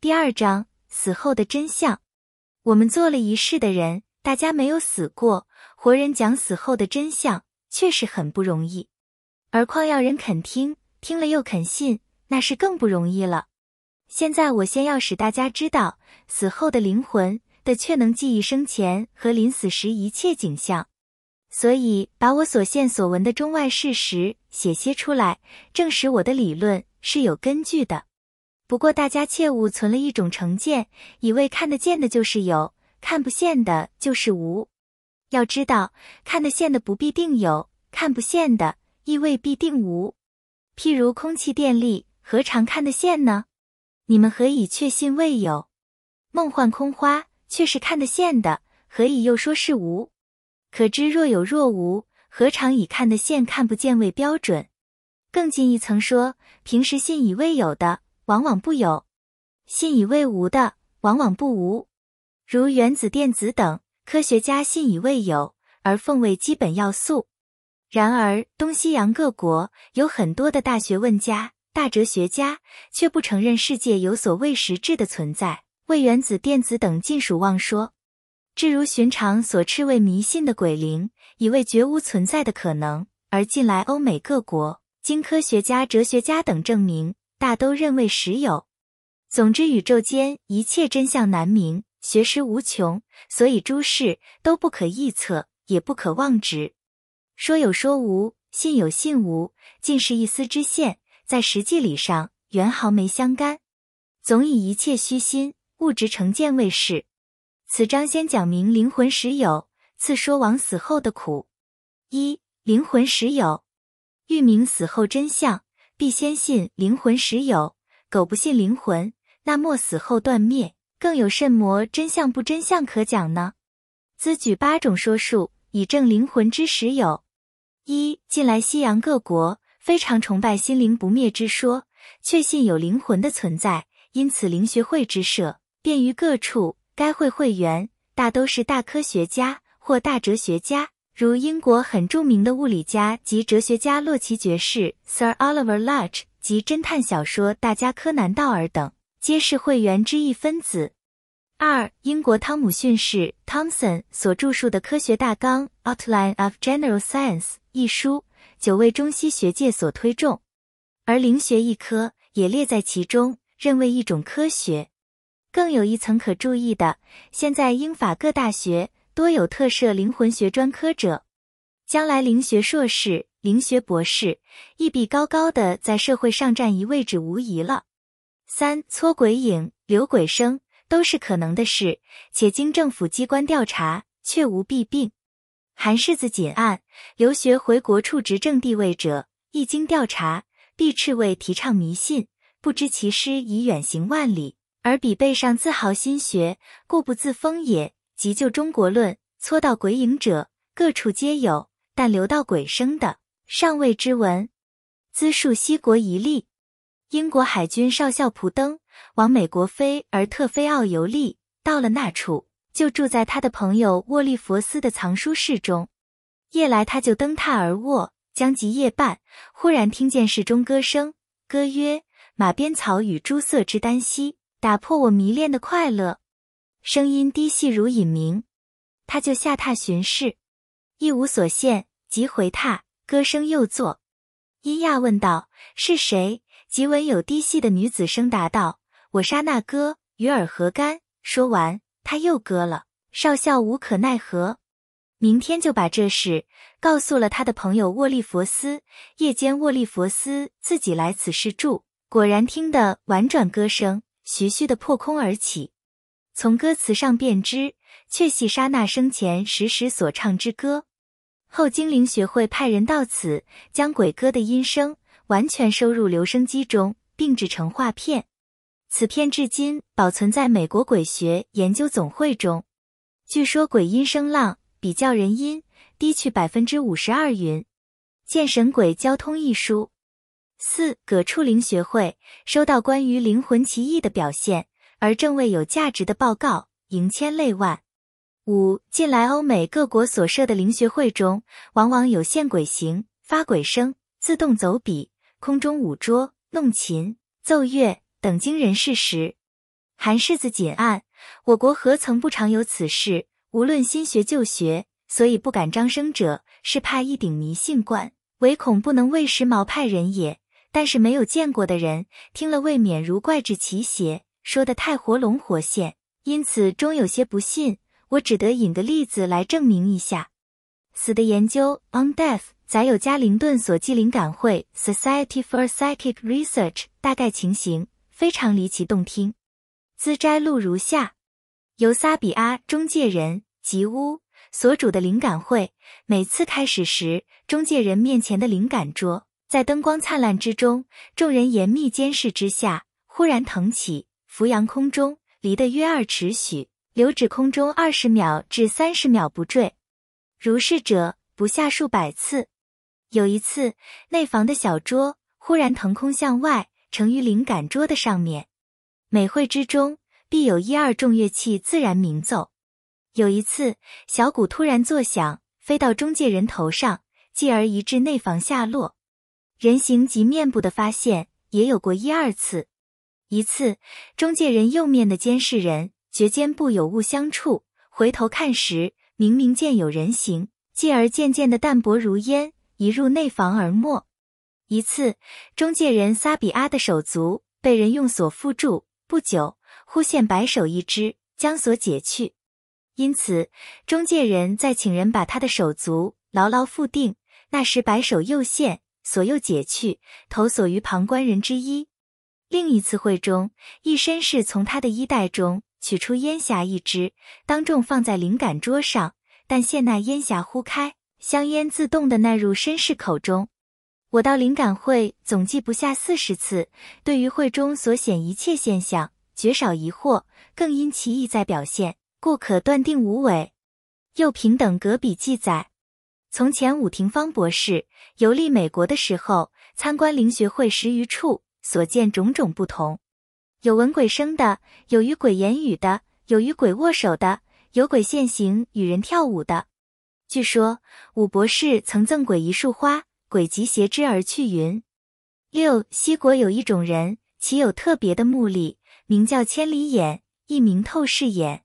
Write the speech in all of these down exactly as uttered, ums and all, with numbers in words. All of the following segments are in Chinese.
第二章，死后的真相。我们做了仪式的人，大家没有死过，活人讲死后的真相，确实很不容易。而况要人肯听，听了又肯信，那是更不容易了。现在我先要使大家知道，死后的灵魂的确能记忆生前和临死时一切景象。所以把我所见所闻的中外事实写些出来，证实我的理论是有根据的。不过大家切勿存了一种成见，以为看得见的就是有，看不见的就是无。要知道，看得见的不必定有，看不见的亦未必定无。譬如空气、电力，何尝看得见呢？你们何以确信未有？梦幻空花却是看得见的，何以又说是无？可知若有若无，何尝以看得见看不见为标准？更进一层说，平时信以为有的，往往不有；信以为无的，往往不无。如原子、电子等，科学家信以为有，而奉为基本要素。然而，东西洋各国有很多的大学问家、大哲学家，却不承认世界有所谓实质的存在，为原子、电子等尽属妄说。至如寻常所斥为迷信的鬼灵，以为绝无存在的可能，而近来欧美各国，经科学家、哲学家等证明，大都认为实有。总之，宇宙间一切真相难明，学识无穷，所以诸事都不可臆测，也不可妄执。说有说无，信有信无，尽是一丝之线，在实际理上原毫没相干。总以一切虚心、物质成见为是。此章先讲明灵魂实有，次说往死后的苦。一、灵魂实有。欲明死后真相，必先信灵魂实有。苟不信灵魂，那末死后断灭，更有甚么真相不真相可讲呢？兹举八种说述，以证灵魂之实有。一、近来西洋各国非常崇拜心灵不灭之说，确信有灵魂的存在，因此灵学会之设，便于各处。该会会员大都是大科学家或大哲学家，如英国很著名的物理家及哲学家洛奇爵士 Sir Oliver Lodge 及侦探小说大家柯南道尔等，皆是会员之一分子。二、英国汤姆逊氏 Thomson 所著述的《科学大纲 Outline of General Science》一书，久为中西学界所推重，而灵学一科也列在其中，认为一种科学。更有一层可注意的，现在英法各大学多有特设灵魂学专科者，将来灵学硕士、灵学博士亦必高高的在社会上占一位置无疑了。三、搓鬼影、留鬼声都是可能的事，且经政府机关调查，却无弊病。韩世子谨按留学回国处执政地位者，一经调查，必斥为提倡迷信，不知其师已远行万里。而彼背上自豪心学，故不自封也。即就中国论，搓到鬼影者，各处皆有，但留到鬼声的，尚未知闻。兹述西国一例：英国海军少校蒲登往美国菲尔特菲奥游历，到了那处，就住在他的朋友沃利佛斯的藏书室中。夜来他就登榻而卧，将及夜半，忽然听见室中歌声，歌曰：“马鞭草与朱瑟之丹兮。”打破我迷恋的快乐，声音低细如隐鸣。他就下榻巡视，一无所见，即回榻，歌声又作。伊亚问道：“是谁？”即闻有低细的女子声答道：“我杀那歌，与尔何干？”说完，他又歌了。少校无可奈何，明天就把这事告诉了他的朋友沃利佛斯。夜间沃利佛斯自己来此事住，果然听得婉转歌声徐徐的破空而起，从歌词上便知，确系莎那生前时时所唱之歌。后精灵学会派人到此，将鬼歌的音声完全收入留声机中，并制成画片。此片至今保存在美国鬼学研究总会中。据说鬼音声浪比较人音低去 百分之五十二 云。《见神鬼交通》一书。四、葛处灵学会收到关于灵魂奇异的表现，而正为有价值的报告，盈千类万。五、近来欧美各国所设的灵学会中，往往有现鬼形、发鬼声、自动走笔、空中舞桌、弄琴、奏乐等惊人事实。韩世子解案，我国何曾不常有此事？无论新学旧学，所以不敢张生者，是怕一顶迷信冠，唯恐不能为时髦派人也。但是没有见过的人，听了未免如怪至其邪，说得太活龙活现，因此终有些不信。我只得引个例子来证明一下。死的研究 On Death 载有加灵顿所记灵感会 Society for Psychic Research 大概情形，非常离奇动听。资摘录如下：由撒比阿中介人吉乌所主的灵感会，每次开始时，中介人面前的灵感桌，在灯光灿烂之中，众人严密监视之下，忽然腾起，浮扬空中，离得约二尺许，留止空中二十秒至三十秒不坠。如是者不下数百次。有一次，内房的小桌忽然腾空向外，呈于灵感桌的上面。每会之中，必有一二众乐器自然鸣奏。有一次，小鼓突然作响，飞到中介人头上，继而移至内房下落。人形及面部的发现也有过一二次。一次，中介人右面的监视人觉肩部有物相触，回头看时，明明见有人形，继而渐渐的淡薄如烟，移入内房而没。一次，中介人撒比阿的手足被人用锁缚住，不久忽现白手一只，将锁解去。因此中介人再请人把他的手足牢牢缚定，那时白手又现，所又解去，投锁于旁观人之一。另一次会中，一绅士从他的衣袋中取出烟匣一支，当众放在灵感桌上，但现那烟匣忽开，香烟自动地纳入绅士口中。我到灵感会总计不下四十次，对于会中所显一切现象，绝少疑惑，更因其意在表现，故可断定无伪。又平等隔笔记载，从前伍廷芳博士游历美国的时候，参观灵学会十余处，所见种种不同。有闻鬼声的，有与鬼言语的，有与鬼握手的，有鬼现形与人跳舞的。据说伍博士曾赠鬼一束花，鬼即携之而去云。六西国有一种人，其有特别的目力，名叫千里眼，亦名透视眼。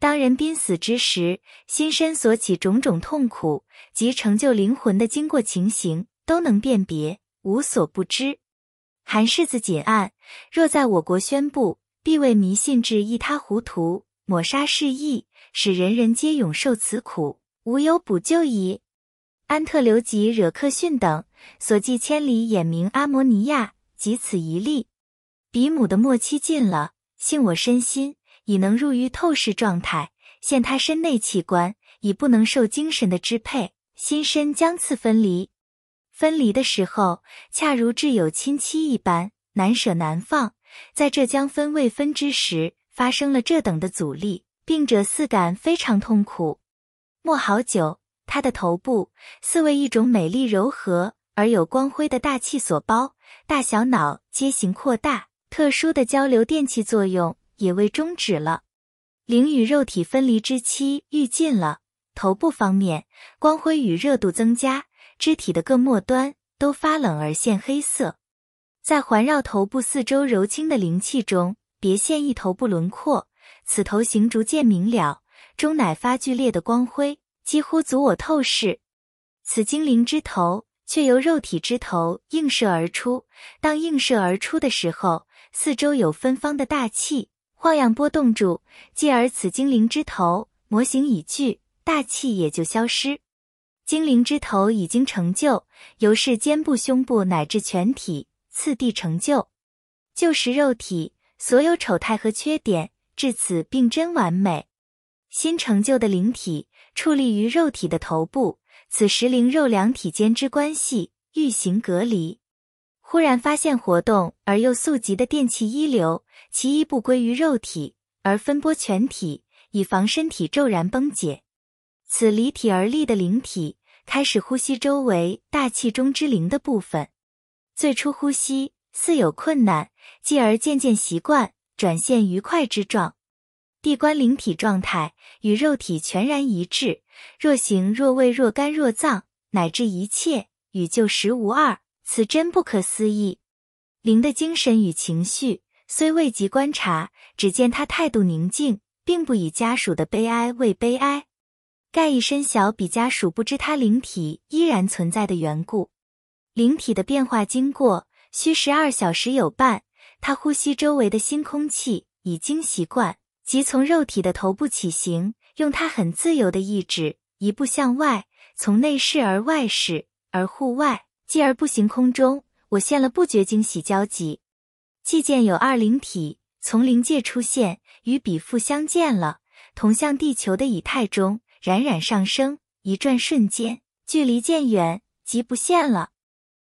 当人濒死之时，心身所起种种痛苦及成就灵魂的经过情形，都能辨别，无所不知。韩世子解案，若在我国宣布，必为迷信至一塌糊涂，抹杀世意，使人人皆永受此苦，无有补救矣。安特留及惹克逊等所记千里眼名阿摩尼亚，即此一例。比姆的末期近了，幸我身心已能入于透视状态，现他身内器官已不能受精神的支配，心身将次分离。分离的时候，恰如挚友亲戚一般，难舍难放。在这将分未分之时，发生了这等的阻力，病者似感非常痛苦。莫好久，他的头部似为一种美丽柔和而有光辉的大气所包，大小脑皆形扩大，特殊的交流电气作用也未终止了。灵与肉体分离之期愈近了，头部方面光辉与热度增加，肢体的各末端都发冷而现黑色，在环绕头部四周柔轻的灵气中，别现一头部轮廓，此头形逐渐明了，终乃发剧烈的光辉，几乎阻我透视。此精灵之头却由肉体之头映射而出，当映射而出的时候，四周有芬芳的大气晃漾波动住，继而此精灵之头模型已具，大气也就消失。精灵之头已经成就，由是肩部胸部乃至全体次第成就。旧时肉体所有丑态和缺点，至此并真完美。新成就的灵体矗立于肉体的头部，此时灵肉两体间之关系欲行隔离。忽然发现活动而又速急的电气一流，其一不归于肉体而分拨全体，以防身体骤然崩解。此离体而立的灵体开始呼吸周围大气中之灵的部分。最初呼吸似有困难，继而渐渐习惯，转现愉快之状。地观灵体状态与肉体全然一致，若形若味若肝若脏，乃至一切与旧时无二，此真不可思议。灵的精神与情绪虽未及观察，只见他态度宁静，并不以家属的悲哀为悲哀。盖一身小比家属不知他灵体依然存在的缘故。灵体的变化经过需十二小时有半，他呼吸周围的新空气已经习惯，即从肉体的头部起行，用他很自由的意志一步向外，从内室而外室而户外，继而步行空中。我现了不觉惊喜交集，既见有二灵体从灵界出现，与彼父相见了，同向地球的以太中冉冉上升，一转瞬间，距离渐远，即不现了。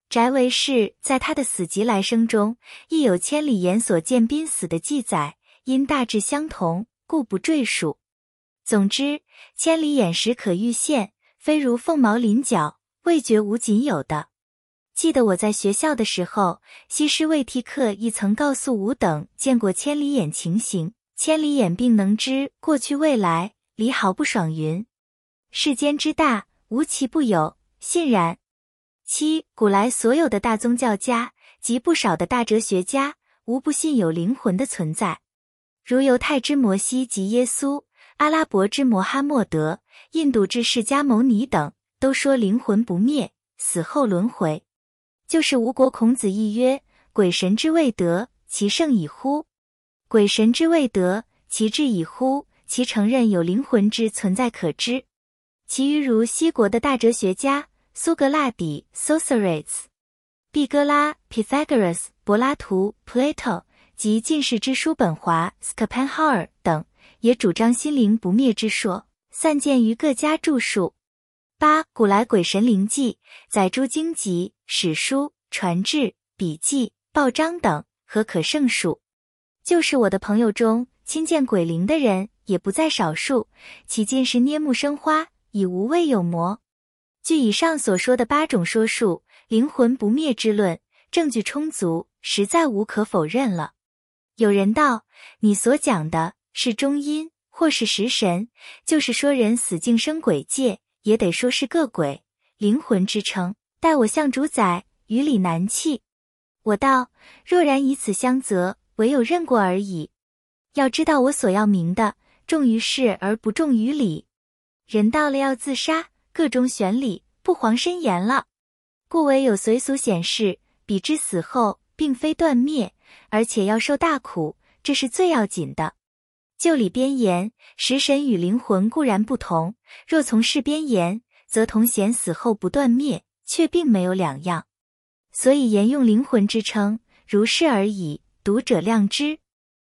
翟为氏在他的死即来生中，亦有千里言所见濒死的记载，因大致相同，故不赘述。总之，千里眼时可预现，非如凤毛麟角，未绝无仅有的。记得我在学校的时候，西施未替课亦曾告诉吾等见过千里眼情形，千里眼并能知过去未来，理毫不爽云。世间之大，无奇不有，信然。七，古来所有的大宗教家及不少的大哲学家，无不信有灵魂的存在。如犹太之摩西及耶稣，阿拉伯之摩哈默德，印度之释迦牟尼等，都说灵魂不灭，死后轮回。就是吴国孔子亦曰：鬼神之未得，其圣已乎？鬼神之未得，其至已乎？其承认有灵魂之存在可知。其余如西国的大哲学家苏格拉底 Socrates、毕哥拉 Pythagoras、柏拉图 Plato 及近世之叔本华 Schopenhauer 等，也主张心灵不灭之说，散见于各家著述。八、古来鬼神灵迹载诸经籍、史书、传志、笔记、报章等，何可胜数。就是我的朋友中亲见鬼灵的人也不在少数，其尽是捏目生花，已无畏有魔。据以上所说的八种说述，灵魂不灭之论证据充足，实在无可否认了。有人道：你所讲的是中阴或是食神，就是说人死竟生鬼界，也得说是个鬼灵魂之称，待我向主宰，于理难弃。我道：若然以此相责，唯有认过而已。要知道我所要明的，重于事而不重于理。人到了要自杀，各种玄理不遑深言了。故唯有随俗显示，彼之死后并非断灭，而且要受大苦，这是最要紧的。就理边言，食神与灵魂固然不同，若从事边言，则同显死后不断灭，却并没有两样。所以沿用灵魂之称，如是而已，读者谅之。